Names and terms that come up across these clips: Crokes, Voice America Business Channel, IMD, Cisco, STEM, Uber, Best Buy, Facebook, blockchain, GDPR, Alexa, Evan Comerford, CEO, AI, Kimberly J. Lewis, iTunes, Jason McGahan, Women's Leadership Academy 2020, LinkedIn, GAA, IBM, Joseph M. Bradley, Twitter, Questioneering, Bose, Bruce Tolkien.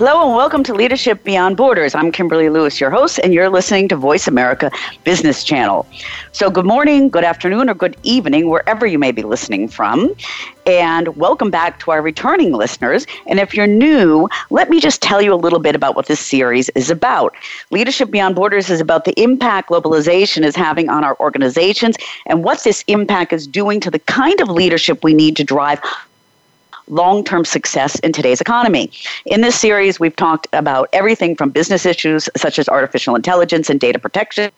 Hello and welcome to Leadership Beyond Borders. I'm Kimberly Lewis, your host, and you're listening to Voice America Business Channel. So good morning, good afternoon, or good evening, wherever you may be listening from. And welcome back to our returning listeners. And if you're new, let me just tell you a little bit about what this series is about. Leadership Beyond Borders is about the impact globalization is having on our organizations and what this impact is doing to the kind of leadership we need to drive long-term success in today's economy. In this series, we've talked about everything from business issues such as artificial intelligence and data protection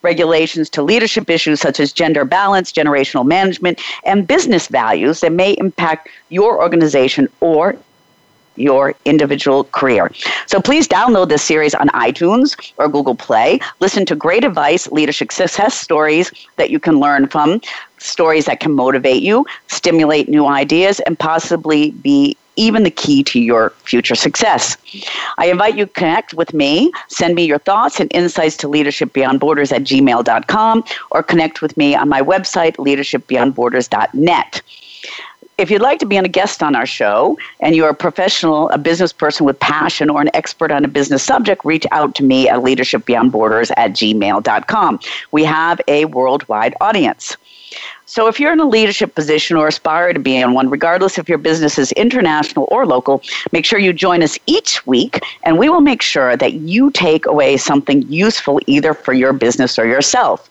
regulations to leadership issues such as gender balance, generational management, and business values that may impact your organization or your individual career. So please download this series on iTunes or Google Play. Listen to great advice, leadership success stories that you can learn from, stories that can motivate you, stimulate new ideas, and possibly be even the key to your future success. I invite you to connect with me. Send me your thoughts and insights to leadershipbeyondborders@gmail.com or connect with me on my website, leadershipbeyondborders.net. If you'd like to be a guest on our show and you're a professional, a business person with passion, or an expert on a business subject, reach out to me at leadershipbeyondborders@gmail.com. We have a worldwide audience. So if you're in a leadership position or aspire to be in one, regardless if your business is international or local, make sure you join us each week, and we will make sure that you take away something useful either for your business or yourself.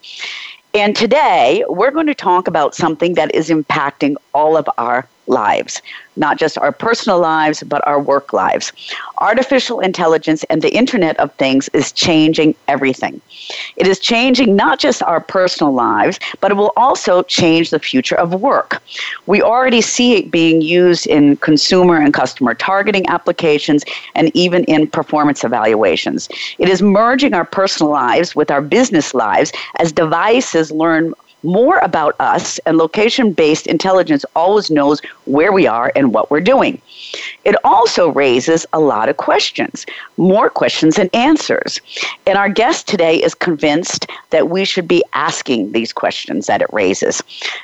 And today, we're going to talk about something that is impacting all of our lives, not just our personal lives, but our work lives. Artificial intelligence and the Internet of Things is changing everything. It is changing not just our personal lives, but it will also change the future of work. We already see it being used in consumer and customer targeting applications and even in performance evaluations. It is merging our personal lives with our business lives as devices learn more about us, and location-based intelligence always knows where we are and what we're doing. It also raises a lot of questions, more questions than answers. And our guest today is convinced that we should be asking these questions that it raises.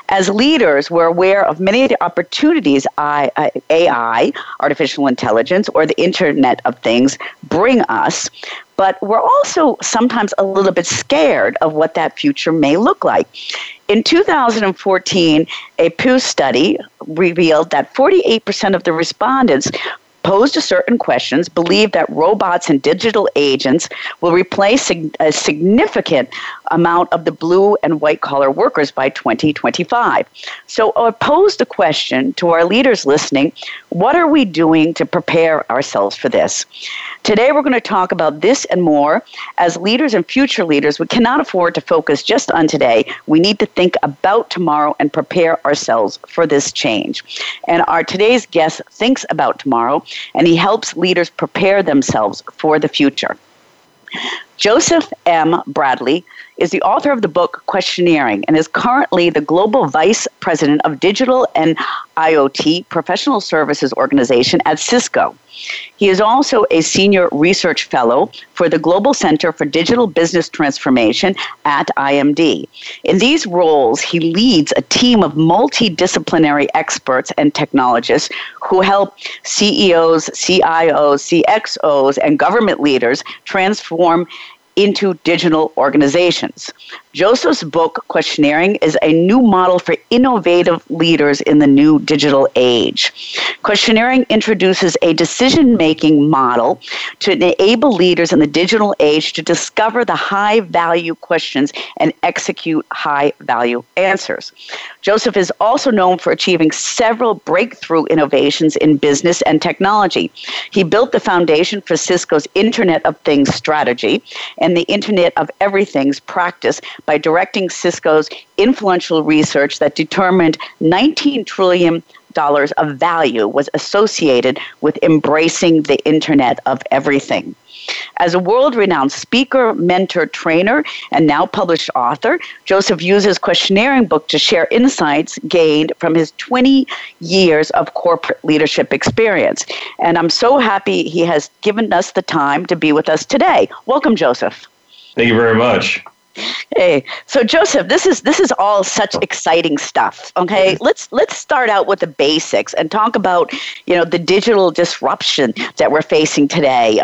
As leaders, we're aware of many of the opportunities AI, artificial intelligence, or the Internet of Things bring us, but we're also sometimes a little bit scared of what that future may look like. In 2014, a Pew study revealed that 48% of the respondents posed to certain questions believe that robots and digital agents will replace a significant amount of the blue and white-collar workers by 2025. So I posed the question to our leaders listening, what are we doing to prepare ourselves for this? Today, we're going to talk about this and more. As leaders and future leaders, we cannot afford to focus just on today. We need to think about tomorrow and prepare ourselves for this change. And our today's guest thinks about tomorrow, and he helps leaders prepare themselves for the future. Joseph M. Bradley is the author of the book Questioneering and is currently the Global Vice President of Digital and IoT Professional Services Organization at Cisco. He is also a Senior Research Fellow for the Global Center for Digital Business Transformation at IMD. In these roles, he leads a team of multidisciplinary experts and technologists who help CEOs, CIOs, CXOs, and government leaders transform into digital organizations. Joseph's book, Questioneering, is a new model for innovative leaders in the new digital age. Questioneering introduces a decision-making model to enable leaders in the digital age to discover the high-value questions and execute high-value answers. Joseph is also known for achieving several breakthrough innovations in business and technology. He built the foundation for Cisco's Internet of Things strategy and the Internet of Everything's practice by directing Cisco's influential research that determined $19 trillion of value was associated with embracing the Internet of Everything. As a world-renowned speaker, mentor, trainer, and now published author, Joseph uses Questioneering book to share insights gained from his 20 years of corporate leadership experience. And I'm so happy he has given us the time to be with us today. Welcome, Joseph. Thank you very much. Hey, so Joseph, this is all such exciting stuff. Okay, let's start out with the basics and talk about, you know, the digital disruption that we're facing today.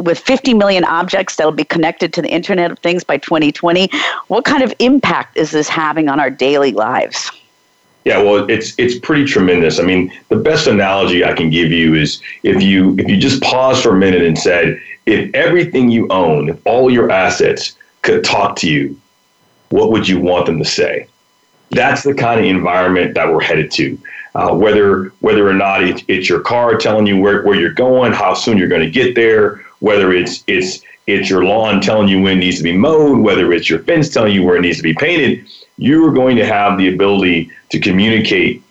With 50 million objects that will be connected to the Internet of Things by 2020, what kind of impact is this having on our daily lives? Yeah, well, it's pretty tremendous. I mean, the best analogy I can give you is if you just pause for a minute and said, if everything you own, if all your assets could talk to you, what would you want them to say? That's the kind of environment that we're headed to. Whether or not it's your car telling you where you're going, how soon you're going to get there, whether it's your lawn telling you when it needs to be mowed, whether it's your fence telling you where it needs to be painted, you're going to have the ability to communicate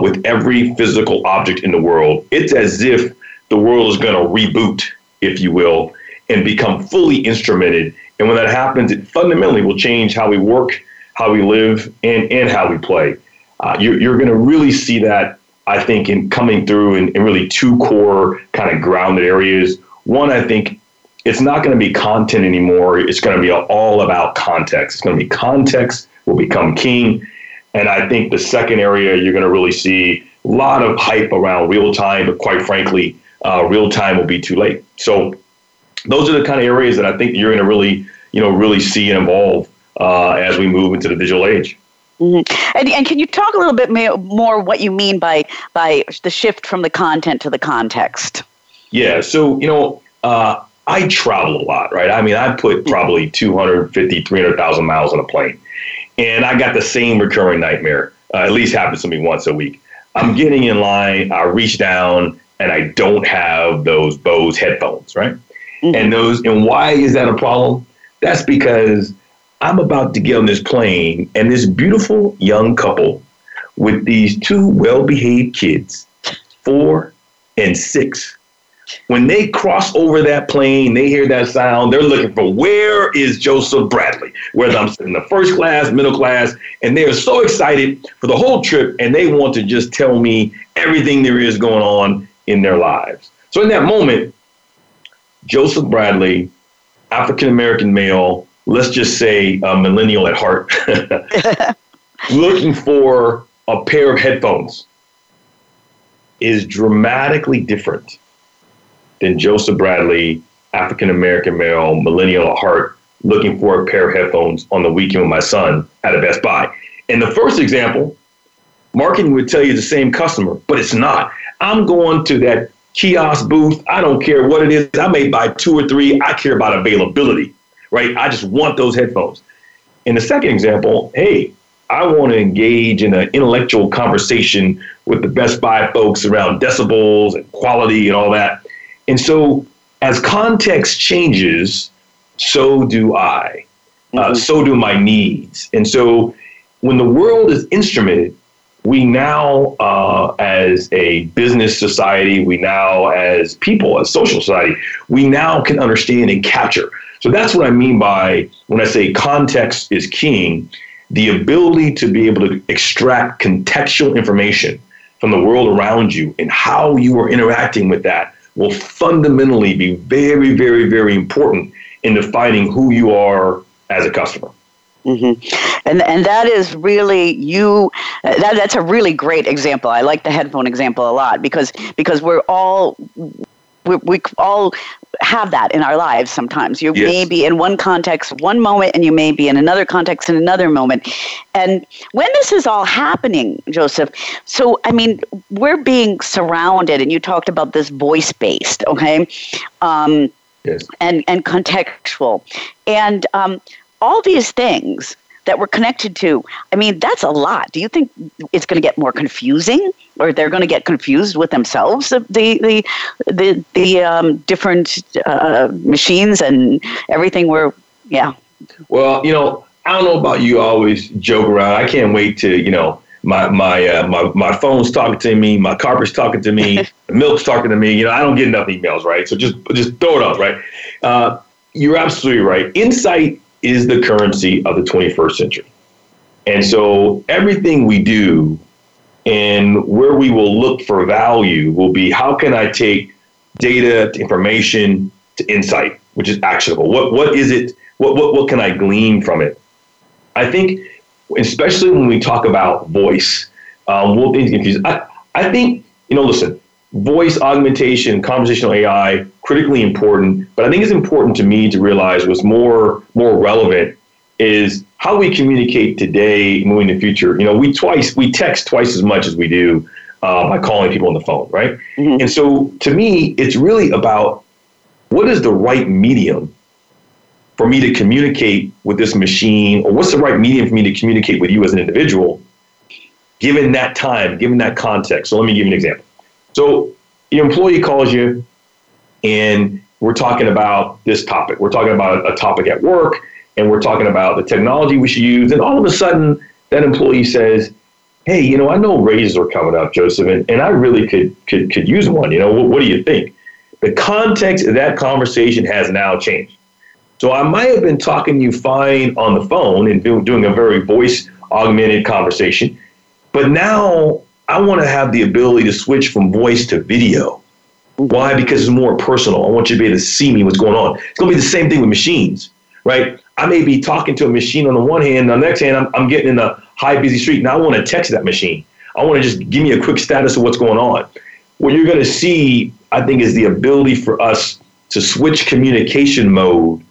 with every physical object in the world. It's as if the world is going to reboot, if you will, and become fully instrumented. And when that happens, it fundamentally will change how we work, how we live, and how we play. You're going to really see that, I think, in coming through in really two core kind of grounded areas. One, I think it's not going to be content anymore. It's going to be all about context. It's going to be context will become king. And I think the second area you're going to really see a lot of hype around real time, but quite frankly, real time will be too late. So those are the kind of areas that I think you're going to really see and evolve as we move into the digital age. Mm-hmm. And can you talk a little bit more what you mean by the shift from the content to the context? Yeah, so, I travel a lot, right? I mean, I put probably 250, 300,000 miles on a plane, and I got the same recurring nightmare. At least happens to me once a week. I'm getting in line, I reach down, and I don't have those Bose headphones, right? Mm-hmm. And why is that a problem? That's because I'm about to get on this plane, and this beautiful young couple with these two well-behaved kids, 4 and 6, when they cross over that plane, they hear that sound, they're looking for where is Joseph Bradley, whether I'm sitting in the first class, middle class, and they are so excited for the whole trip, and they want to just tell me everything there is going on in their lives. So in that moment, Joseph Bradley, African-American male, let's just say a millennial at heart, looking for a pair of headphones is dramatically different than Joseph Bradley, African-American male, millennial at heart, looking for a pair of headphones on the weekend with my son at a Best Buy. In the first example, marketing would tell you the same customer, but it's not. I'm going to that kiosk booth. I don't care what it is. I may buy 2 or 3. I care about availability. Right? I just want those headphones. In the second example, hey, I want to engage in an intellectual conversation with the Best Buy folks around decibels and quality and all that. And so as context changes, so do I. Mm-hmm. So do my needs. And so when the world is instrumented, we now as a business society, we now as people, as social society, we now can understand and capture. So that's what I mean by when I say context is king, the ability to be able to extract contextual information from the world around you and how you are interacting with that will fundamentally be very, very, very important in defining who you are as a customer. Mm-hmm. And that is really you. That's a really great example. I like the headphone example a lot because we all have that in our lives sometimes. You Yes. may be in one context one moment, and you may be in another context in another moment. And when this is all happening, Joseph, so, I mean, we're being surrounded, and you talked about this voice-based, okay, Yes. and contextual. And all these things that we're connected to, I mean, that's a lot. Do you think it's going to get more confusing, or they're going to get confused with themselves, the different machines and everything? Well, I don't know about you. I always joke around. I can't wait to My phone's talking to me, my carpet's talking to me, the milk's talking to me. You know, I don't get enough emails, right? So just throw it up, right? You're absolutely right. Insight is the currency of the 21st century. And so everything we do and where we will look for value will be, how can I take data to information to insight, which is actionable? What is it? What can I glean from it? I think, especially when we talk about voice, I think, you know, listen, voice augmentation, conversational AI, critically important. But I think it's important to me to realize what's more relevant is how we communicate today, moving in the future. You know, we text twice as much as we do by calling people on the phone, right? Mm-hmm. And so to me, it's really about what is the right medium for me to communicate with this machine, or what's the right medium for me to communicate with you as an individual, given that time, given that context. So let me give you an example. So your employee calls you and we're talking about this topic. We're talking about a topic at work, and we're talking about the technology we should use. And all of a sudden that employee says, hey, you know, I know raises are coming up, Joseph, and I really could use one. You know, what do you think? The context of that conversation has now changed. So I might have been talking to you fine on the phone and doing a very voice-augmented conversation, but now I want to have the ability to switch from voice to video. Why? Because it's more personal. I want you to be able to see me, what's going on. It's going to be the same thing with machines, right? I may be talking to a machine on the one hand, and on the next hand, I'm getting in a high, busy street, and I want to text that machine. I want to just give me a quick status of what's going on. What you're going to see, I think, is the ability for us to switch communication mode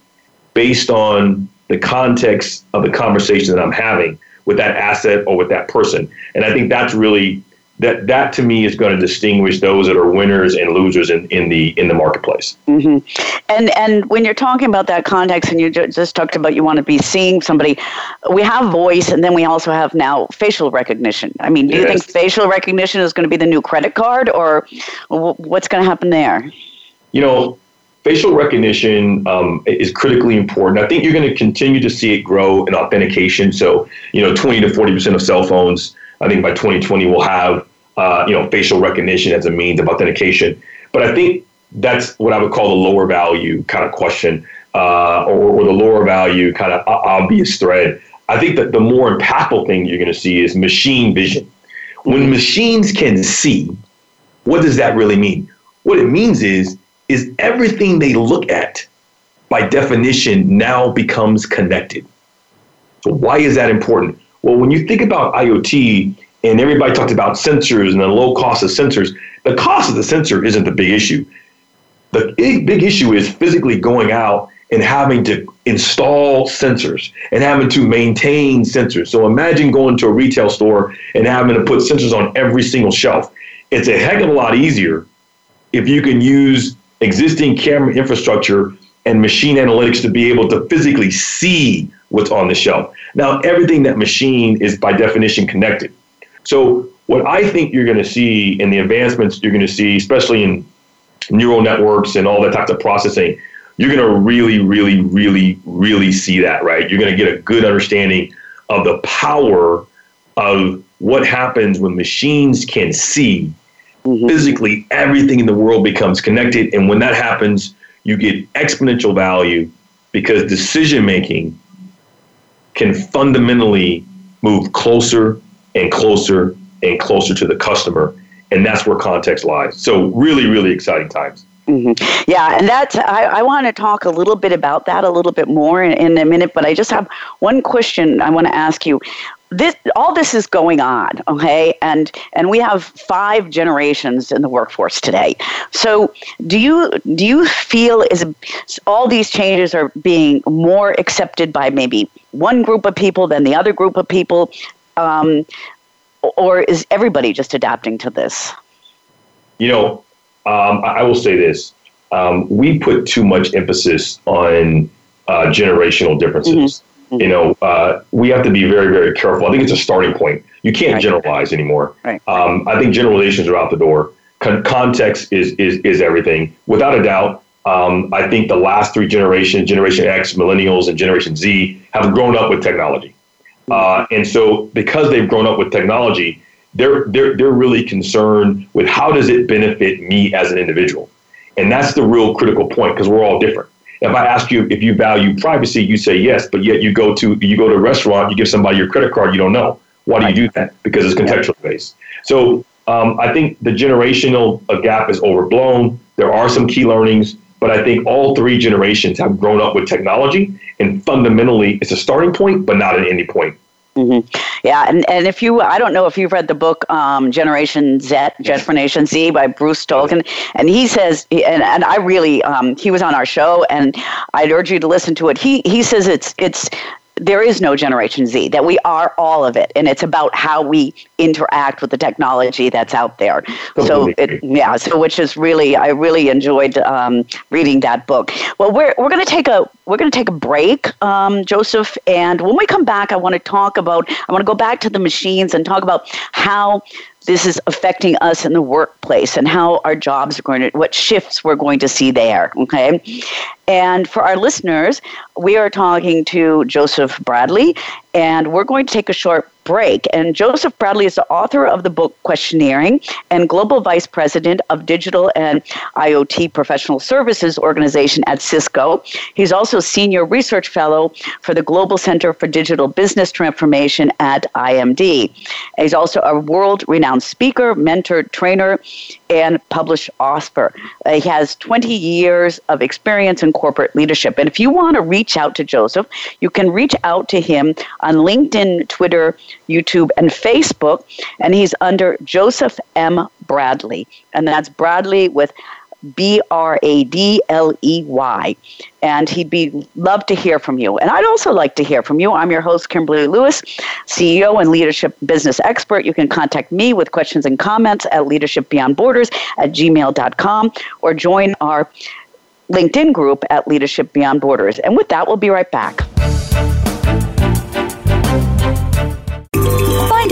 based on the context of the conversation that I'm having with that asset or with that person. And I think that's really, that to me is going to distinguish those that are winners and losers in the marketplace. Mm-hmm. And when you're talking about that context, and you just talked about you want to be seeing somebody, we have voice, and then we also have now facial recognition. I mean, do you think facial recognition is going to be the new credit card, or what's going to happen there? You know, facial recognition is critically important. I think you're going to continue to see it grow in authentication. So, you know, 20 to 40% of cell phones, I think by 2020, will have, facial recognition as a means of authentication. But I think that's what I would call the lower value kind of question, or the lower value kind of obvious thread. I think that the more impactful thing you're going to see is machine vision. When machines can see, what does that really mean? What it means is everything they look at, by definition, now becomes connected. So why is that important? Well, when you think about IoT, and everybody talked about sensors and the low cost of sensors, the cost of the sensor isn't the big issue. The big issue is physically going out and having to install sensors and having to maintain sensors. So imagine going to a retail store and having to put sensors on every single shelf. It's a heck of a lot easier if you can use existing camera infrastructure and machine analytics to be able to physically see what's on the shelf. Now, everything that machine is by definition connected. So what I think you're going to see, and the advancements you're going to see, especially in neural networks and all that type of processing, you're going to really, really, really, really see that, right? You're going to get a good understanding of the power of what happens when machines can see. Physically, everything in the world becomes connected. And when that happens, you get exponential value, because decision making can fundamentally move closer and closer and closer to the customer. And that's where context lies. So really, really exciting times. Mm-hmm. Yeah, and that's, I want to talk a little bit about that a little bit more in a minute, but I just have one question I want to ask you. All this is going on, okay? And we have 5 generations in the workforce today. So do you feel is all these changes are being more accepted by maybe one group of people than the other group of people, or is everybody just adapting to this? You know, I will say this. We put too much emphasis on generational differences. Mm-hmm. You know, we have to be very, very careful. I think it's a starting point. You can't generalize anymore. Right. I think generalizations are out the door. Context is everything. Without a doubt, I think the last 3 generations, Generation X, Millennials, and Generation Z, have grown up with technology. And so because they've grown up with technology, they're really concerned with how does it benefit me as an individual? And that's the real critical point, because we're all different. If I ask you if you value privacy, you say yes, but yet you go to a restaurant, you give somebody your credit card, you don't know. Why do you do that? Because it's contextual based. So I think the generational gap is overblown. There are some key learnings, but I think all three generations have grown up with technology, and fundamentally it's a starting point, but not an ending point. Mm-hmm. Yeah, and if you, I don't know if you've read the book Generation Z by Bruce Tolkien, and he says, and I really, he was on our show, and I'd urge you to listen to it. He says it's there is no Generation Z, that we are all of it, and it's about how we interact with the technology that's out there. Totally. So which is really, I really enjoyed reading that book. Well, we're going to take a break, Joseph, and when we come back, I want to go back to the machines and talk about how this is affecting us in the workplace and how our jobs are going to, what shifts we're going to see there, okay? And for our listeners, we are talking to Joseph Bradley, and we're going to take a short break. And Joseph Bradley is the author of the book Questioneering and Global Vice President of Digital and IoT Professional Services Organization at Cisco. He's also Senior Research Fellow for the Global Center for Digital Business Transformation at IMD. He's also a world-renowned speaker, mentor, trainer, and published author. He has 20 years of experience in corporate leadership. And if you want to reach out to Joseph, you can reach out to him on LinkedIn, Twitter, YouTube, and Facebook, and he's under Joseph M. Bradley, and that's Bradley with Bradley, and he'd be love to hear from you. And I'd also like to hear from you. I'm your host, Kimberly Lewis, CEO and leadership business expert. You can contact me with questions and comments at leadershipbeyondborders@gmail.com or join our LinkedIn group at Leadership Beyond Borders. And with that, we'll be right back. Find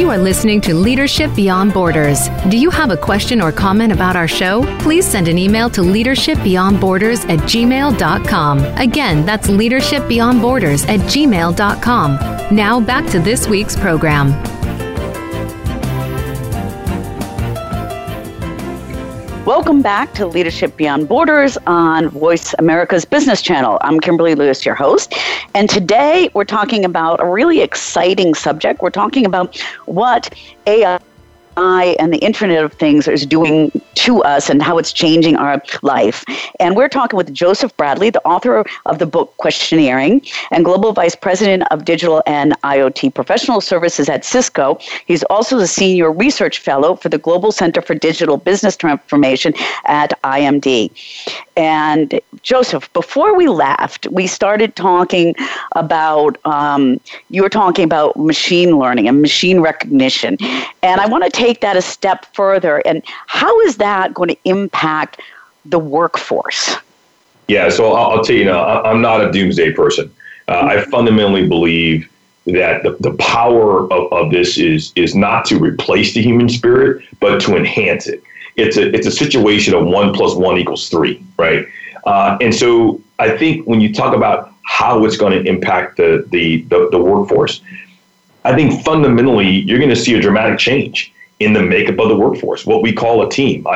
You are listening to Leadership Beyond Borders. Do you have a question or comment about our show? Please send an email to leadershipbeyondborders@gmail.com. Again, that's leadershipbeyondborders@gmail.com. Now back to this week's program. Welcome back to Leadership Beyond Borders on Voice America's Business Channel. I'm Kimberly Lewis, your host, and today we're talking about a really exciting subject. We're talking about what AI and the Internet of Things is doing to us and how it's changing our life. And we're talking with Joseph Bradley, the author of the book Questioneering and Global Vice President of Digital and IoT Professional Services at Cisco. He's also the Senior Research Fellow for the Global Center for Digital Business Transformation at IMD. And Joseph, before we left, we started talking about, you were talking about machine learning and machine recognition. And I want to take that a step further. And how is that going to impact the workforce? Yeah, so I'll tell you, I'm not a doomsday person. I fundamentally believe that the power of this is not to replace the human spirit, but to enhance it. It's a situation of 1 + 1 = 3, right? And so I think when you talk about how it's going to impact the workforce, I think fundamentally you're going to see a dramatic change in the makeup of the workforce, what we call a team.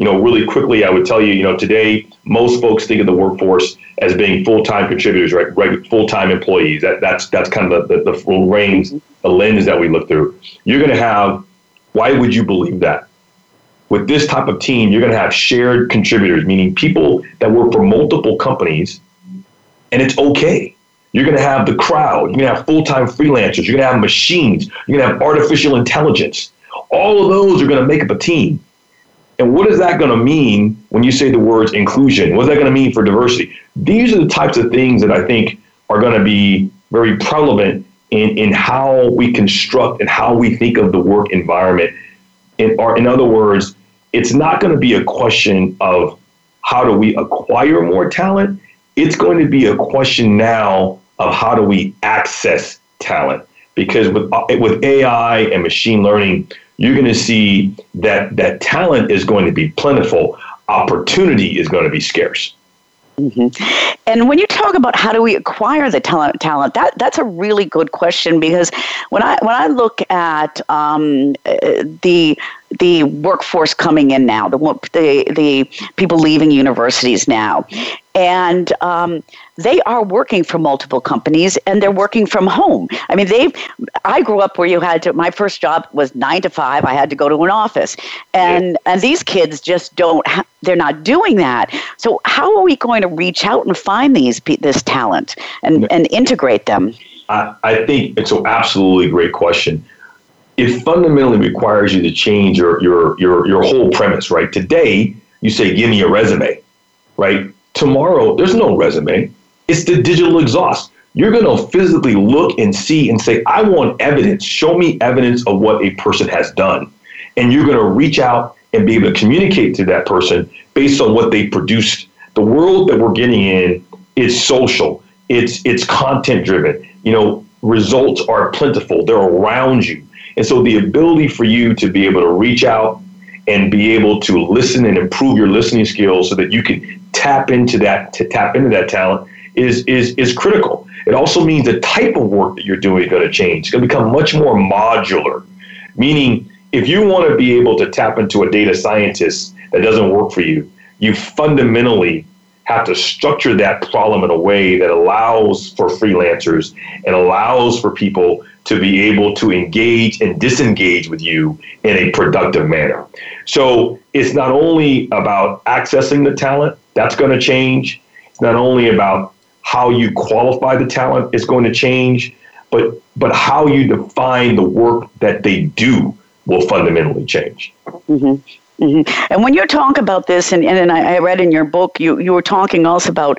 Really quickly, I would tell you, today, most folks think of the workforce as being full-time contributors, right? Full-time employees. That's kind of the range, the lens that we look through. You're going to have, why would you believe that? With this type of team, you're going to have shared contributors, meaning people that work for multiple companies, and it's okay. You're going to have the crowd. You're going to have full-time freelancers. You're going to have machines. You're going to have artificial intelligence. All of those are going to make up a team. And what is that going to mean when you say the words inclusion? What's that going to mean for diversity? These are the types of things that I think are going to be very prevalent in how we construct and how we think of the work environment. In other words, it's not going to be a question of how do we acquire more talent? It's going to be a question now of how do we access talent? Because with AI and machine learning, you're going to see that talent is going to be plentiful. Opportunity is going to be scarce. Mm-hmm. And when you talk about how do we acquire the talent, that's a really good question, because when I look at the workforce coming in now, the people leaving universities now, and they are working for multiple companies, and they're working from home. I mean, I grew up where you had to. My first job was 9 to 5. I had to go to an office, and these kids just don't. They're not doing that. So how are we going to reach out and find this talent and integrate them? I think it's an absolutely great question. It fundamentally requires you to change your whole premise, right? Today, you say, give me a resume, right? Tomorrow, there's no resume. It's the digital exhaust. You're going to physically look and see and say, I want evidence. Show me evidence of what a person has done. And you're going to reach out and be able to communicate to that person based on what they produced. The world that we're getting in is social. It's content driven. Results are plentiful. They're around you. And so the ability for you to be able to reach out and be able to listen and improve your listening skills so that you can tap into that talent is critical. It also means the type of work that you're doing is going to change. It's going to become much more modular, meaning if you want to be able to tap into a data scientist that doesn't work for you, you fundamentally have to structure that problem in a way that allows for freelancers and allows for people to be able to engage and disengage with you in a productive manner. So it's not only about accessing the talent, that's going to change. It's not only about how you qualify the talent, it's going to change, but how you define the work that they do will fundamentally change. Mm-hmm. Mm-hmm. And when you talk about this, and I read in your book, you were talking also about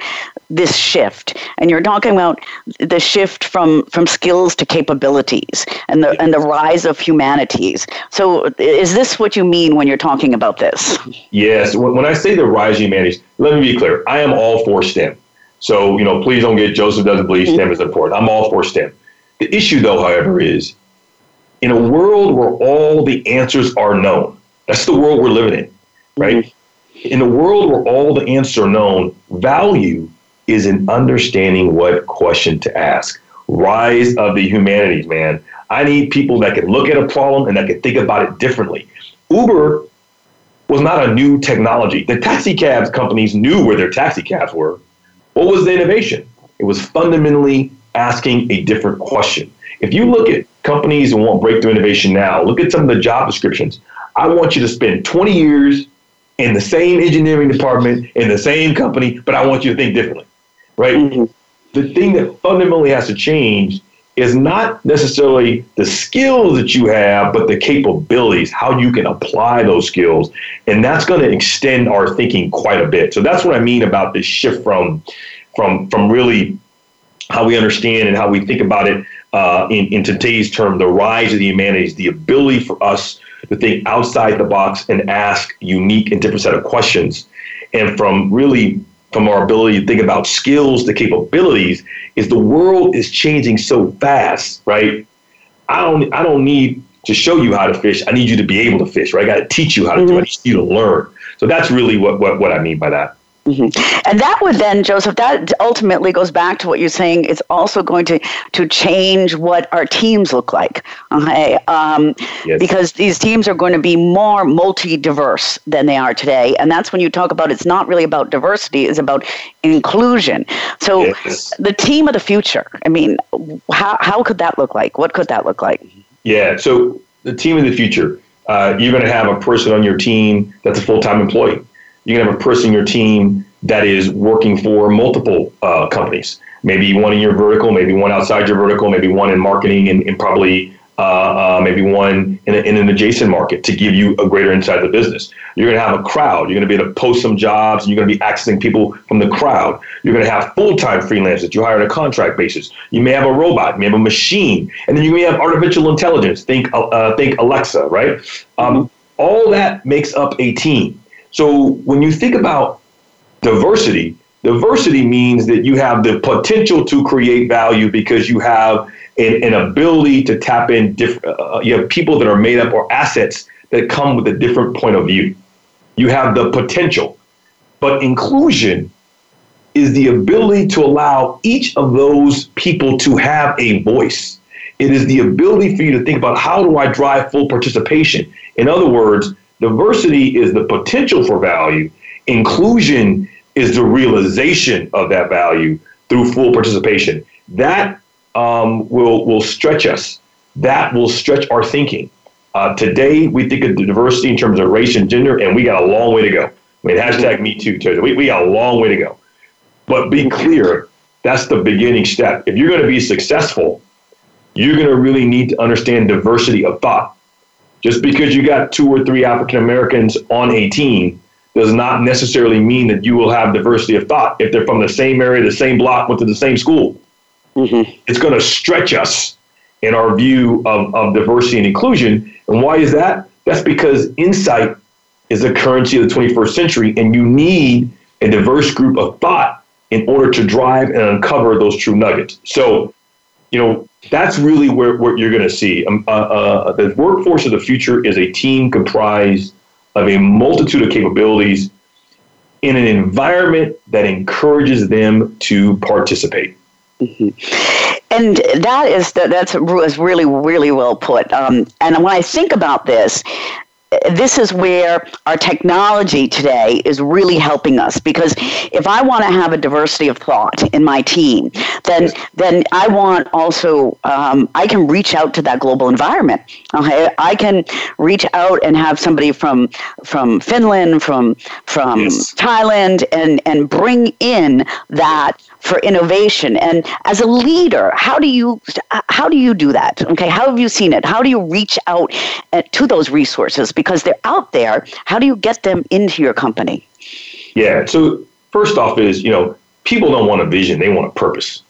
this shift, and you're talking about the shift from skills to capabilities and the rise of humanities. So is this what you mean when you're talking about this? Yes. When I say the rise of humanities, let me be clear. I am all for STEM. So, please don't get Joseph doesn't believe STEM is important. I'm all for STEM. The issue, though, however, is in a world where all the answers are known. That's the world we're living in, right? Mm-hmm. In a world where all the answers are known, value is in understanding what question to ask. Rise of the humanities, man. I need people that can look at a problem and that can think about it differently. Uber was not a new technology. The taxi cab companies knew where their taxi cabs were. What was the innovation? It was fundamentally asking a different question. If you look at companies and want breakthrough innovation now, look at some of the job descriptions. I want you to spend 20 years in the same engineering department, in the same company, but I want you to think differently, right? Mm-hmm. The thing that fundamentally has to change is not necessarily the skills that you have, but the capabilities, how you can apply those skills. And that's going to extend our thinking quite a bit. So that's what I mean about this shift from really how we understand and how we think about it in today's term, the rise of the humanities, the ability for us to think outside the box and ask unique and different set of questions. And from really from our ability to think about skills to capabilities is the world is changing so fast, right? I don't need to show you how to fish. I need you to be able to fish, right? I got to teach you how to do it. I need you to learn. So that's really what I mean by that. Mm-hmm. And that would then, Joseph, that ultimately goes back to what you're saying. It's also going to change what our teams look like, okay? Yes. Because these teams are going to be more multi-diverse than they are today. And that's when you talk about it's not really about diversity, it's about inclusion. So yes. The team of the future, I mean, how could that look like? What could that look like? Yeah, so the team of the future, you're going to have a person on your team that's a full-time employee. You're going to have a person in your team that is working for multiple companies, maybe one in your vertical, maybe one outside your vertical, maybe one in marketing and probably maybe one in an adjacent market to give you a greater insight of the business. You're going to have a crowd. You're going to be able to post some jobs, and you're going to be accessing people from the crowd. You're going to have full-time freelancers you hire on a contract basis. You may have a robot, you may have a machine, and then you may have artificial intelligence. Think Alexa, right? All that makes up a team. So when you think about diversity, diversity means that you have the potential to create value because you have an ability to tap in different. You have people that are made up or assets that come with a different point of view. You have the potential, but inclusion is the ability to allow each of those people to have a voice. It is the ability for you to think about how do I drive full participation? In other words, diversity is the potential for value. Inclusion is the realization of that value through full participation. That will stretch us. That will stretch our thinking. Today, we think of diversity in terms of race and gender, and we got a long way to go. I mean, #MeToo, we got a long way to go. But be clear, that's the beginning step. If you're going to be successful, you're going to really need to understand diversity of thought. Just because you got 2 or 3 African Americans on a team does not necessarily mean that you will have diversity of thought. If they're from the same area, the same block, went to the same school, it's going to stretch us in our view of diversity and inclusion. And why is that? That's because insight is the currency of the 21st century, and you need a diverse group of thought in order to drive and uncover those true nuggets. So, you know, that's really where you're going to see. The workforce of the future is a team comprised of a multitude of capabilities in an environment that encourages them to participate. And that's really, really well put. And when I think about this is where our technology today is really helping us, because if I want to have a diversity of thought in my team, then I want also, I can reach out to that global environment. Okay? I can reach out and have somebody from Finland, from Thailand, and bring in that for innovation. And as a leader, how do you do that? Okay, how have you seen it? How do you reach out to those resources, because they're out there? How do you get them into your company? Yeah. So first off is, you know, people don't want a vision; they want a purpose.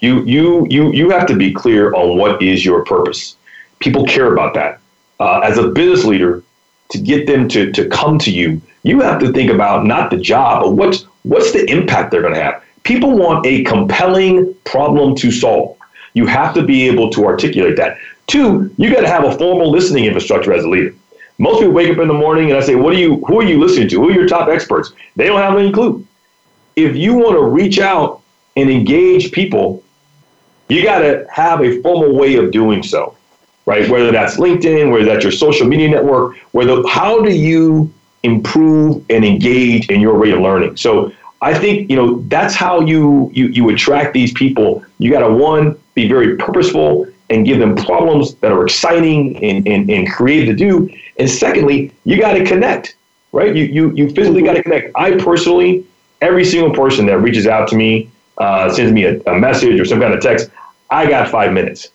You have to be clear on what is your purpose. People care about that. As a business leader, to get them to come to you, you have to think about not the job, but what's the impact they're going to have. People want a compelling problem to solve. You have to be able to articulate that. 2, you got to have a formal listening infrastructure as a leader. Most people wake up in the morning and I say, who are you listening to? Who are your top experts? They don't have any clue. If you want to reach out and engage people, you got to have a formal way of doing so, right? Whether that's LinkedIn, whether that's your social media network, how do you improve and engage in your rate of learning? So I think, you know, that's how you attract these people. You got to, 1, be very purposeful and give them problems that are exciting and creative to do. And secondly, you got to connect, right? You physically got to connect. I personally, every single person that reaches out to me, sends me a message or some kind of text, I got 5 minutes.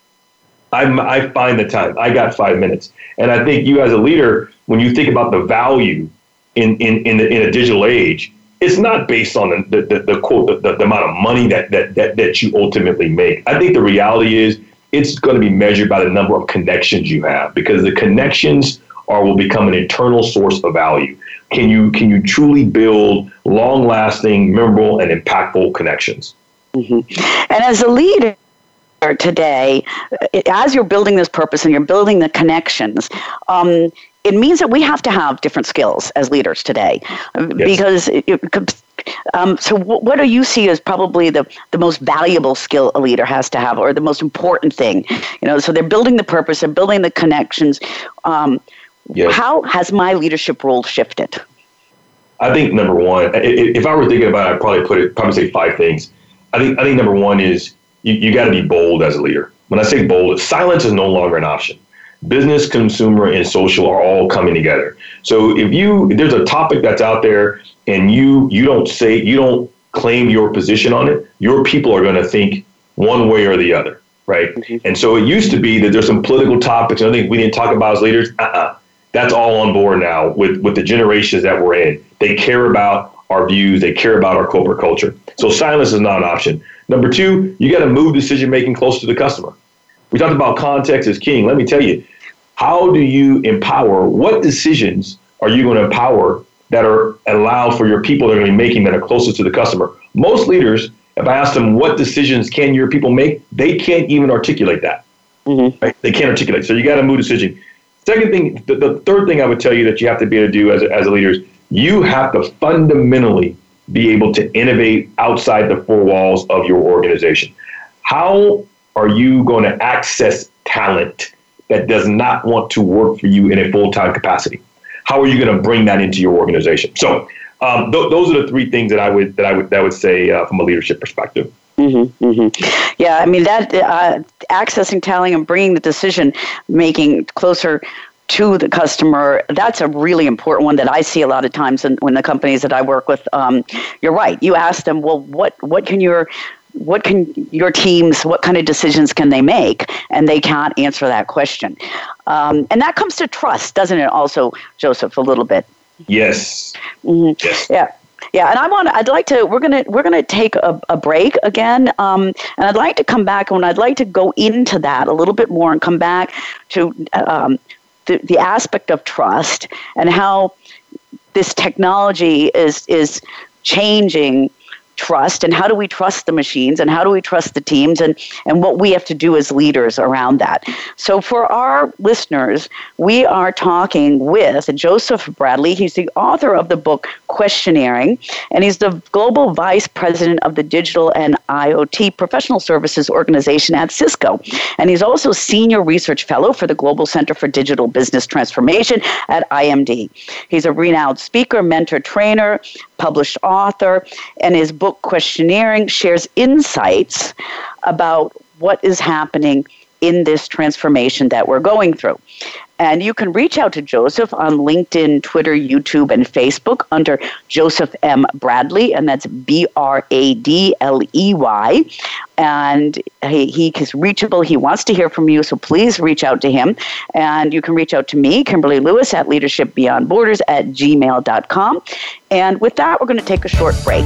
I find the time. I got 5 minutes. And I think you as a leader, when you think about the value in a digital age, it's not based on the amount of money that you ultimately make. I think the reality is it's going to be measured by the number of connections you have, because the connections will become an internal source of value. can you truly build long-lasting, memorable, and impactful connections? Mm-hmm. And as a leader today, as you're building this purpose and you're building the connections, it means that we have to have different skills as leaders today. Yes. Because so what do you see as probably the most valuable skill a leader has to have, or the most important thing? You know, so they're building the purpose, they're building the connections. Yes. How has my leadership role shifted? I think number one, if I were thinking about it, I'd probably say five things. I think number one is you got to be bold as a leader. When I say bold, silence is no longer an option. Business, consumer, and social are all coming together. So if there's a topic that's out there and you don't claim your position on it, your people are going to think one way or the other, right? Mm-hmm. And so it used to be that there's some political topics and I think we didn't talk about as leaders. That's all on board now with the generations that we're in. They care about our views. They care about our corporate culture. So silence is not an option. Number two, you got to move decision-making closer to the customer. We talked about context is king. Let me tell you, how do you empower? What decisions are you going to empower that are allowed for your people that are going to be making that are closest to the customer? Most leaders, if I ask them what decisions can your people make, they can't even articulate that. Mm-hmm. Right? They can't articulate. So you got to move decision. Second thing, the third thing I would tell you that you have to be able to do as a leader is you have to fundamentally be able to innovate outside the four walls of your organization. How are you going to access talent that does not want to work for you in a full-time capacity? How are you going to bring that into your organization? So those are the three things that I would say from a leadership perspective. Mm-hmm, mm-hmm. Yeah, I mean that accessing talent and bringing the decision making closer to the customer, that's a really important one that I see a lot of times when the companies that I work with. You're right. You ask them, well, what kind of decisions can they make? And they can't answer that question. And that comes to trust, doesn't it also, Joseph, a little bit? Yes. Mm-hmm. Yes. Yeah. Yeah, and we're gonna take a break again, and I'd like to come back, and I'd like to go into that a little bit more and come back to the aspect of trust and how this technology is changing trust, and how do we trust the machines, and how do we trust the teams, and what we have to do as leaders around that. So for our listeners, we are talking with Joseph Bradley. He's the author of the book Questioneering, and he's the Global Vice President of the Digital and IoT Professional Services Organization at Cisco. And he's also Senior Research Fellow for the Global Center for Digital Business Transformation at IMD. He's a renowned speaker, mentor, trainer, published author, and his book Questioneering shares insights about what is happening in this transformation that we're going through. And you can reach out to Joseph on LinkedIn, Twitter, YouTube, and Facebook under Joseph M. Bradley, and that's Bradley. And he is reachable. He wants to hear from you, so please reach out to him. And you can reach out to me, Kimberly Lewis, at leadershipbeyondborders@gmail.com. And with that, we're going to take a short break.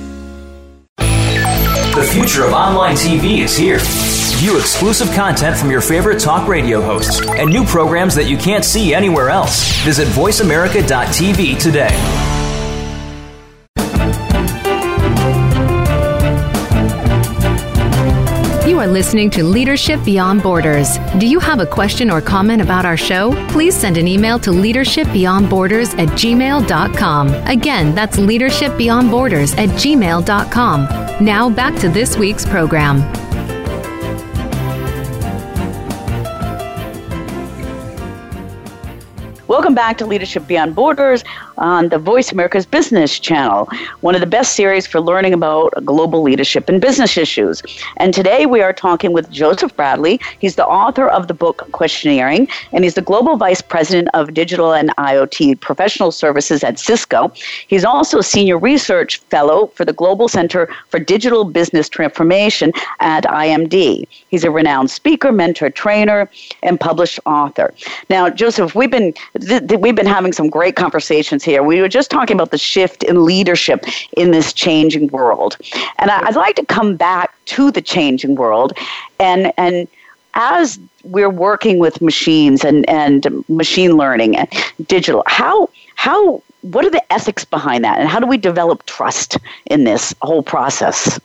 The future of online TV is here. View exclusive content from your favorite talk radio hosts and new programs that you can't see anywhere else. Visit voiceamerica.tv today. are listening to Leadership Beyond Borders. Do you have a question or comment about our show? Please send an email to leadershipbeyondborders@gmail.com. Again, that's leadershipbeyondborders@gmail.com. Now back to this week's program. Welcome back to Leadership Beyond Borders on the Voice America's Business Channel, one of the best series for learning about global leadership and business issues. And today we are talking with Joseph Bradley. He's the author of the book Questioneering, and he's the Global Vice President of Digital and IoT Professional Services at Cisco. He's also Senior Research Fellow for the Global Center for Digital Business Transformation at IMD. He's a renowned speaker, mentor, trainer, and published author. Now, Joseph, we've been having some great conversations here. We were just talking about the shift in leadership in this changing world. And I'd like to come back to the changing world. And as we're working with machines and machine learning and digital, what are the ethics behind that? And how do we develop trust in this whole process?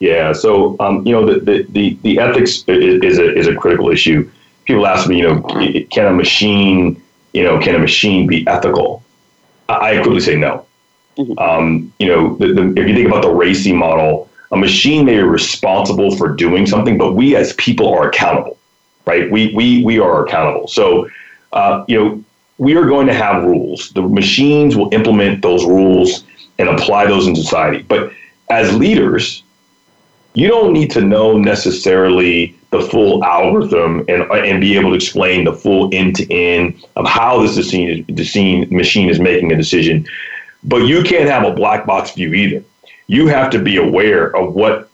Yeah, so the ethics is a critical issue. People ask me, can a machine be ethical? I quickly say no. Mm-hmm. If you think about the RACI model, a machine may be responsible for doing something, but we as people are accountable, right? We are accountable. So, we are going to have rules. The machines will implement those rules and apply those in society. But as leaders, you don't need to know necessarily the full algorithm and be able to explain the full end-to-end of how this machine is making a decision. But you can't have a black box view either. You have to be aware of what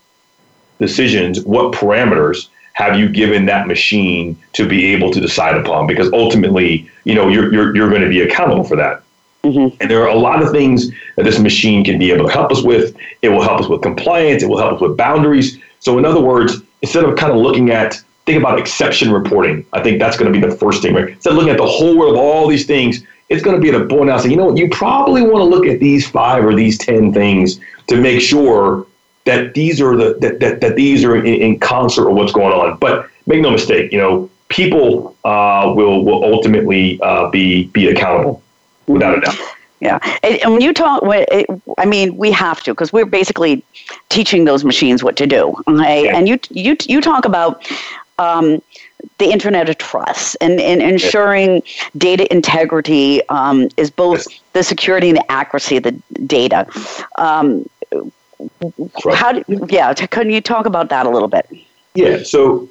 decisions, what parameters have you given that machine to be able to decide upon, because ultimately, you're going to be accountable for that. Mm-hmm. And there are a lot of things that this machine can be able to help us with. It will help us with compliance. It will help us with boundaries. So in other words, instead of kind of think about exception reporting. I think that's going to be the first thing, right? Instead of looking at the whole world of all these things, it's going to be at a point now saying, you probably want to look at these 5 or these 10 things to make sure that these are in concert with what's going on. But make no mistake, people will ultimately be accountable. Without a doubt. Yeah. And when you talk, we have to, because we're basically teaching those machines what to do. Okay? Yeah. And you talk about the Internet of Trust and ensuring data integrity is both the security and the accuracy of the data. Right. Can you talk about that a little bit? Yeah. So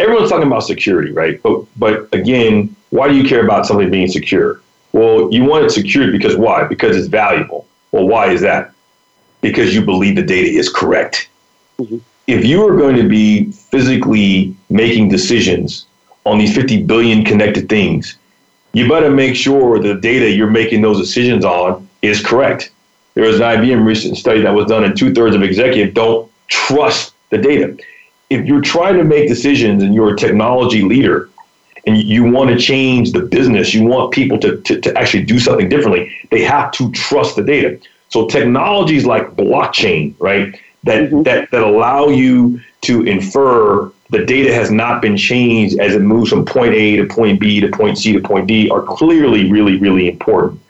everyone's talking about security, right? But again, why do you care about something being secure? Well, you want it secured because why? Because it's valuable. Well, why is that? Because you believe the data is correct. Mm-hmm. If you are going to be physically making decisions on these 50 billion connected things, you better make sure the data you're making those decisions on is correct. There was an IBM recent study that was done, and 2/3 of executives don't trust the data. If you're trying to make decisions and you're a technology leader, and you want to change the business, you want people to actually do something differently, they have to trust the data. So technologies like blockchain, right, that allow you to infer the data has not been changed as it moves from point A to point B to point C to point D, are clearly really, really important.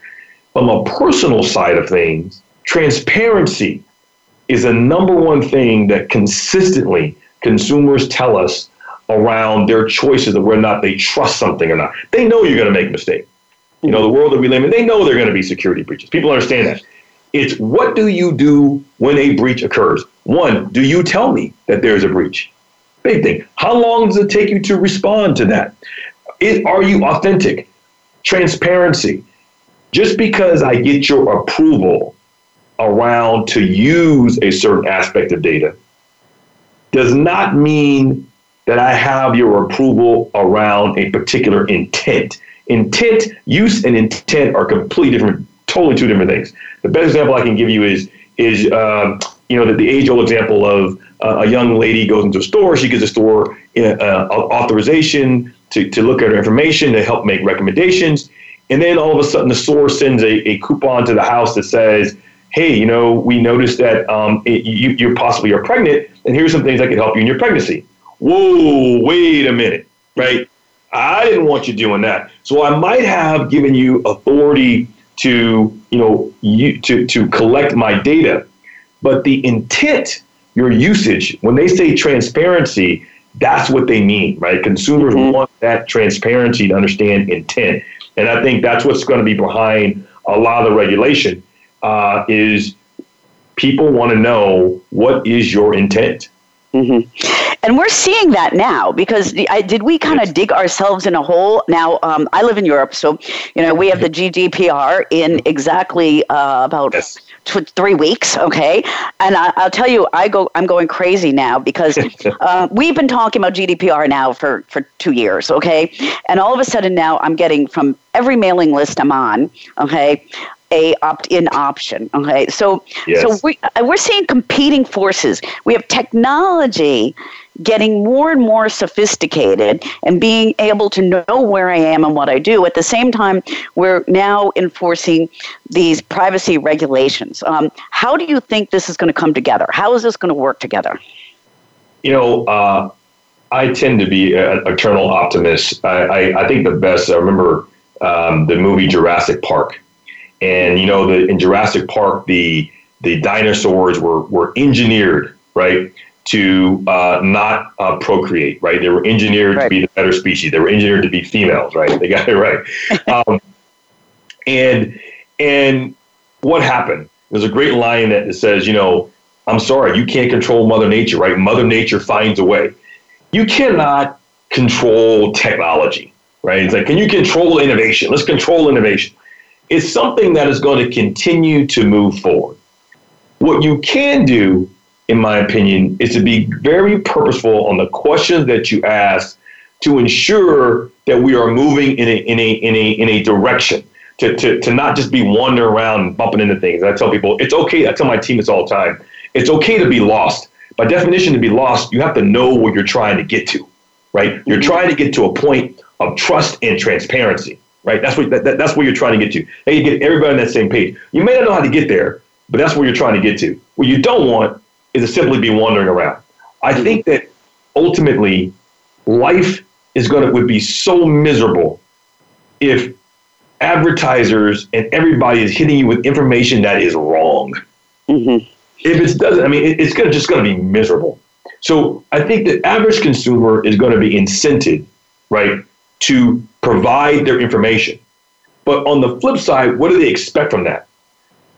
From a personal side of things, transparency is the number one thing that consistently consumers tell us around their choices of whether or not they trust something or not. They know you're going to make a mistake. The world that we live in, they know there are going to be security breaches. People understand that. It's what do you do when a breach occurs? One, do you tell me that there's a breach? Big thing. How long does it take you to respond to that? Are you authentic? Transparency. Just because I get your approval around to use a certain aspect of data does not mean that I have your approval around a particular intent. Intent, use and intent are completely different, totally two different things. The best example I can give you is the age-old example of a young lady goes into a store, she gives the store authorization to look at her information, to help make recommendations, and then all of a sudden the store sends a coupon to the house that says, hey, we noticed that you possibly are pregnant, and here's some things that could help you in your pregnancy. whoa, wait a minute, right? I didn't want you doing that. So I might have given you authority to, you know, to collect my data, but the intent, your usage, when they say transparency, that's what they mean, right? Consumers want that transparency to understand intent. And I think that's what's going to be behind a lot of the regulation is people want to know, what is your intent? Mm-hmm. And we're seeing that now because did we kind of dig ourselves in a hole? Now, I live in Europe, so you know we have the GDPR in exactly about 3 weeks, okay? And I'll tell you, I'm going crazy now because we've been talking about GDPR now for 2 years, okay? And all of a sudden now I'm getting from every mailing list I'm on, okay, a opt-in option. Okay, so we're seeing competing forces. We have technology getting more and more sophisticated and being able to know where I am and what I do. At the same time, we're now enforcing these privacy regulations. How do you think this is going to come together? How is this going to work together? You know, I tend to be an eternal optimist. I think the best. I remember the movie Jurassic Park. And, you know, in Jurassic Park, the dinosaurs were engineered, right, to not procreate, right? They were engineered to be the better species. They were engineered to be females, right? They got it right. And what happened? There's a great line that says, you know, I'm sorry, you can't control Mother Nature, right? Mother Nature finds a way. You cannot control technology, right? It's like, can you control innovation? Let's control innovation. It's something that is going to continue to move forward. What you can do, in my opinion, is to be very purposeful on the questions that you ask to ensure that we are moving in a direction. To not just be wandering around and bumping into things. I tell people it's okay. I tell my teammates all the time, it's okay to be lost. By definition, to be lost, you have to know what you're trying to get to, right? You're trying to get to a point of trust and transparency. Right, that's where you're trying to get to. And you get everybody on that same page. You may not know how to get there, but that's where you're trying to get to. What you don't want is to simply be wandering around. I think that ultimately, life would be so miserable if advertisers and everybody is hitting you with information that is wrong. Mm-hmm. It's just gonna be miserable. So I think the average consumer is going to be incented, right, to provide their information. But on the flip side, what do they expect from that?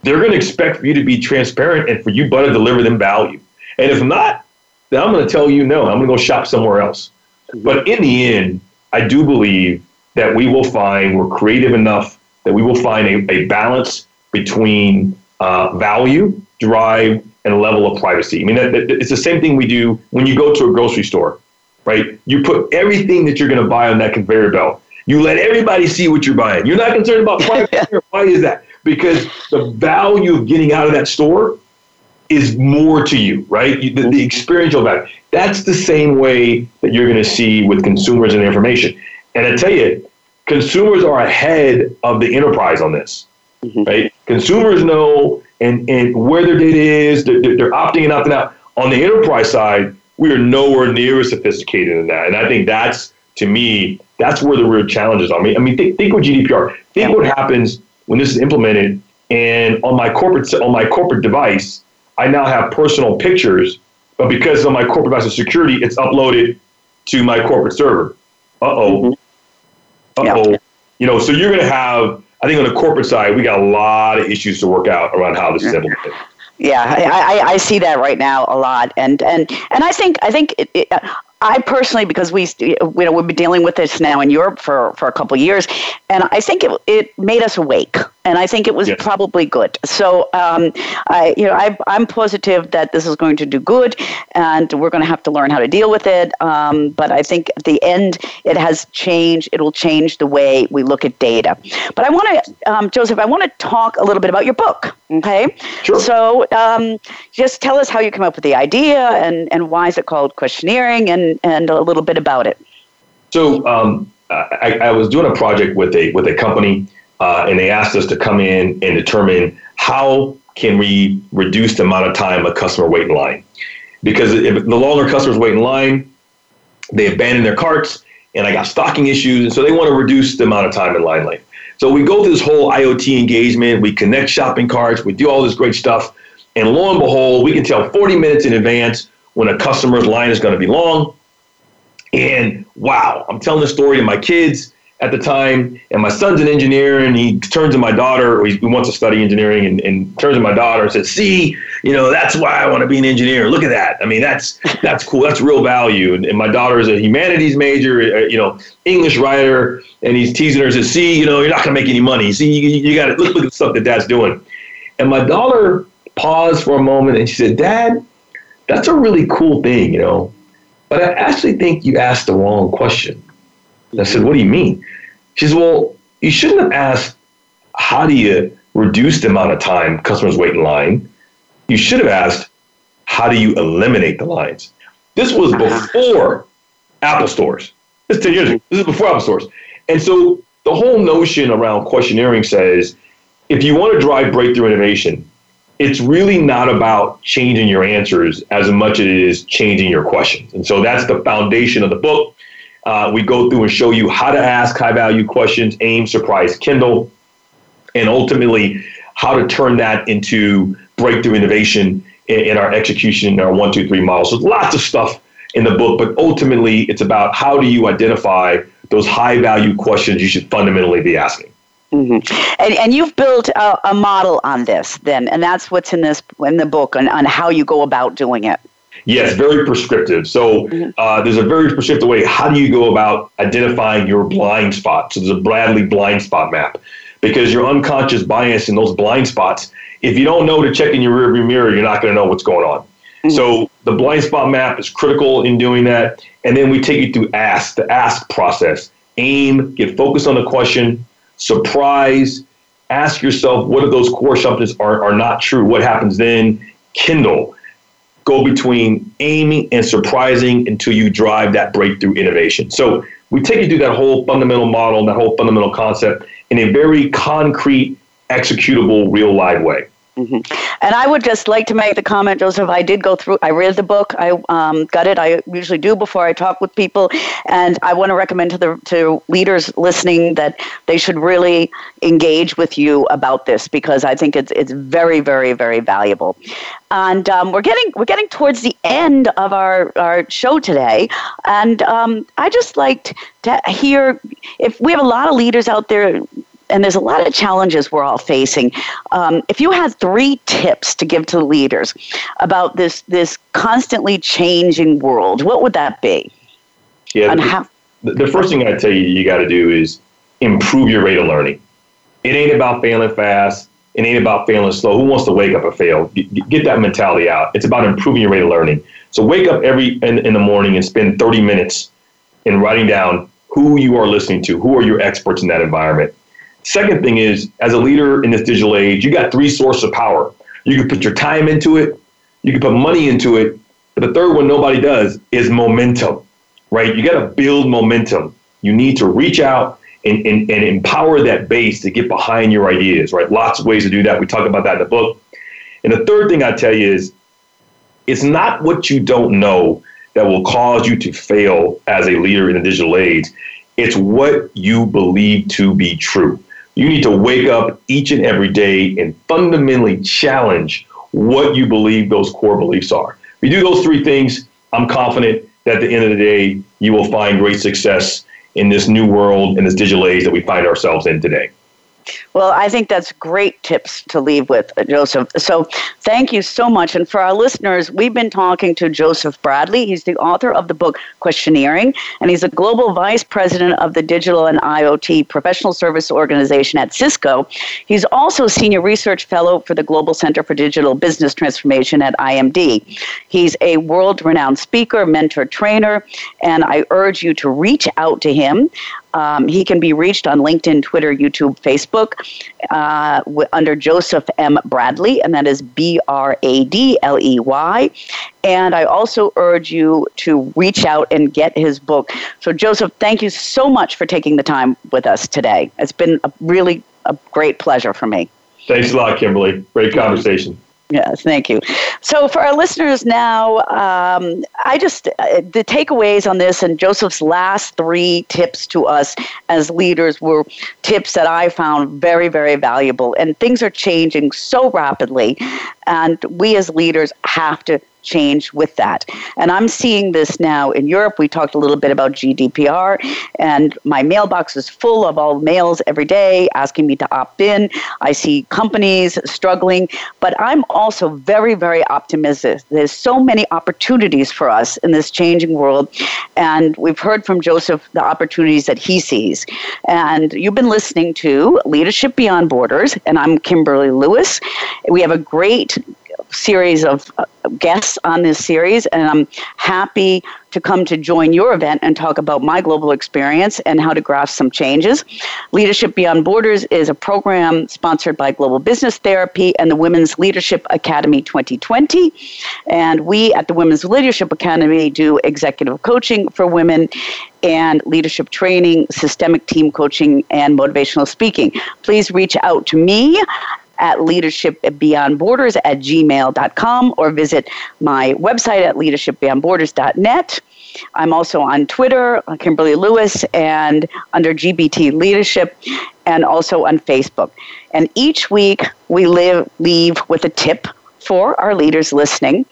They're going to expect for you to be transparent and for you to deliver them value. And if not, then I'm going to tell you no, I'm going to go shop somewhere else. But in the end, I do believe that we will find, we're creative enough that we will find a balance between value, drive, and level of privacy. I mean, it's the same thing we do when you go to a grocery store, right? You put everything that you're going to buy on that conveyor belt. You let everybody see what you're buying. You're not concerned about privacy. Why is that? Because the value of getting out of that store is more to you, right? The experiential value. That's the same way that you're going to see with consumers and information. And I tell you, consumers are ahead of the enterprise on this, right? Consumers know and where their data is. They're opting in, opting out. On the enterprise side, we are nowhere near as sophisticated in that. And I think that's, to me, that's where the real challenge is on me. I mean, think with GDPR. Think what happens when this is implemented, and on my corporate device, I now have personal pictures, but because on my corporate device of security, it's uploaded to my corporate server. You know, so you're going to have, I think on the corporate side, we got a lot of issues to work out around how this is implemented. Yeah, I see that right now a lot, and I think I personally, because we've been dealing with this now in Europe for a couple of years, and I think it made us awake, and I think it was probably good. So I'm positive that this is going to do good, and we're going to have to learn how to deal with it. But I think at the end, it has changed. It will change the way we look at data. But I want to, Joseph, talk a little bit about your book. Okay, sure. So just tell us how you came up with the idea, and why is it called Questioneering, and a little bit about it. So I was doing a project with a company, and they asked us to come in and determine how can we reduce the amount of time a customer wait in line, because if the longer customers wait in line, They abandon their carts, and I got stocking issues, and so they want to reduce the amount of time in line length. So we go through this whole IoT engagement, we connect shopping carts, we do all this great stuff, and lo and behold, we can tell 40 minutes in advance when a customer's line is going to be long. And wow, I'm telling this story to my kids at the time, and my son's an engineer, and he turns to my daughter, or he wants to study engineering, and turns to my daughter and says, see, you know, that's why I want to be an engineer. Look at that. I mean, that's cool. That's real value. And my daughter is a humanities major, you know, English writer, and he's teasing her and says, see, you know, you're not going to make any money. See, you got to look at the stuff that dad's doing. And my daughter paused for a moment, and she said, Dad, that's a really cool thing, you know, but I actually think you asked the wrong question. I said, what do you mean? She said, well, you shouldn't have asked, how do you reduce the amount of time customers wait in line? You should have asked, how do you eliminate the lines? This was before Apple stores. This is 10 years ago. This is before Apple stores. And so the whole notion around questioneering says, if you want to drive breakthrough innovation, it's really not about changing your answers as much as it is changing your questions. And so that's the foundation of the book. We go through and show you how to ask high-value questions, aim, surprise, kindle, and ultimately how to turn that into breakthrough innovation in our execution in our 1, 2, 3 model. So lots of stuff in the book, but ultimately it's about how do you identify those high-value questions you should fundamentally be asking. Mm-hmm. And you've built a model on this then, and that's what's in the book on how you go about doing it. Yes, very prescriptive. So there's a very prescriptive way. How do you go about identifying your blind spot? So there's a Bradley blind spot map, because your unconscious bias in those blind spots, if you don't know to check in your rearview mirror, you're not going to know what's going on. Mm-hmm. So the blind spot map is critical in doing that. And then we take you through the ask process. Aim, get focused on the question, surprise, ask yourself, what if those core assumptions are not true? What happens then? Kindle. Go between aiming and surprising until you drive that breakthrough innovation. So we take you through that whole fundamental model and that whole fundamental concept in a very concrete, executable, real live way. Mm-hmm. And I would just like to make the comment, Joseph, I did go through, I read the book, I got it, I usually do before I talk with people, and I want to recommend to leaders listening that they should really engage with you about this, because I think it's very, very, very valuable. And we're getting towards the end of our show today, and I just like to hear, if we have a lot of leaders out there, and there's a lot of challenges we're all facing. If you had 3 tips to give to leaders about this constantly changing world, what would that be? Yeah, and the first thing I'd tell you got to do is improve your rate of learning. It ain't about failing fast. It ain't about failing slow. Who wants to wake up and fail? Get that mentality out. It's about improving your rate of learning. So wake up in the morning and spend 30 minutes in writing down who you are listening to, who are your experts in that environment. Second thing is, as a leader in this digital age, you got 3 sources of power. You can put your time into it, you can put money into it, but the third one nobody does is momentum, right? You got to build momentum. You need to reach out and empower that base to get behind your ideas, right? Lots of ways to do that. We talk about that in the book. And the third thing I tell you is, it's not what you don't know that will cause you to fail as a leader in the digital age. It's what you believe to be true. You need to wake up each and every day and fundamentally challenge what you believe those core beliefs are. If you do those 3 things, I'm confident that at the end of the day, you will find great success in this new world and this digital age that we find ourselves in today. Well, I think that's great tips to leave with, Joseph. So thank you so much. And for our listeners, we've been talking to Joseph Bradley. He's the author of the book Questioneering, and he's a global vice president of the Digital and IoT Professional Service Organization at Cisco. He's also senior research fellow for the Global Center for Digital Business Transformation at IMD. He's a world-renowned speaker, mentor, trainer, and I urge you to reach out to him. He can be reached on LinkedIn, Twitter, YouTube, Facebook under Joseph M. Bradley, and that is Bradley. And I also urge you to reach out and get his book. So, Joseph, thank you so much for taking the time with us today. It's been a great pleasure for me. Thanks a lot, Kimberly. Great conversation. Yes, thank you. So for our listeners now, the takeaways on this and Joseph's last three tips to us as leaders were tips that I found very, very valuable. And things are changing so rapidly, and we as leaders have to change with that. And I'm seeing this now in Europe. We talked a little bit about GDPR, and my mailbox is full of all mails every day asking me to opt in. I see companies struggling, but I'm also very, very optimistic. There's so many opportunities for us in this changing world, and we've heard from Joseph the opportunities that he sees. And you've been listening to Leadership Beyond Borders, and I'm Kimberly Lewis. We have a great series of guests on this series, and I'm happy to come to join your event and talk about my global experience and how to grasp some changes. Leadership Beyond Borders is a program sponsored by Global Business Therapy and the Women's Leadership Academy 2020. And we at the Women's Leadership Academy do executive coaching for women and leadership training, systemic team coaching, and motivational speaking. Please reach out to me at leadershipbeyondborders@gmail.com or visit my website at leadershipbeyondborders.net. I'm also on Twitter, Kimberly Lewis, and under GBT Leadership, and also on Facebook. And each week we leave with a tip for our leaders listening.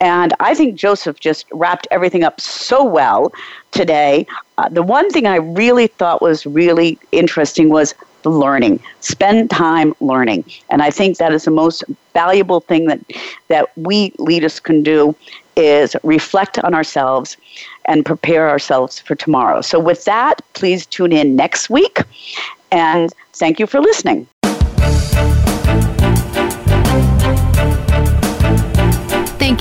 And I think Joseph just wrapped everything up so well today. The one thing I really thought was really interesting was learning. Spend time learning. And I think that is the most valuable thing that we leaders can do is reflect on ourselves and prepare ourselves for tomorrow. So with that, please tune in next week. And thank you for listening. Thank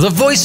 The Voice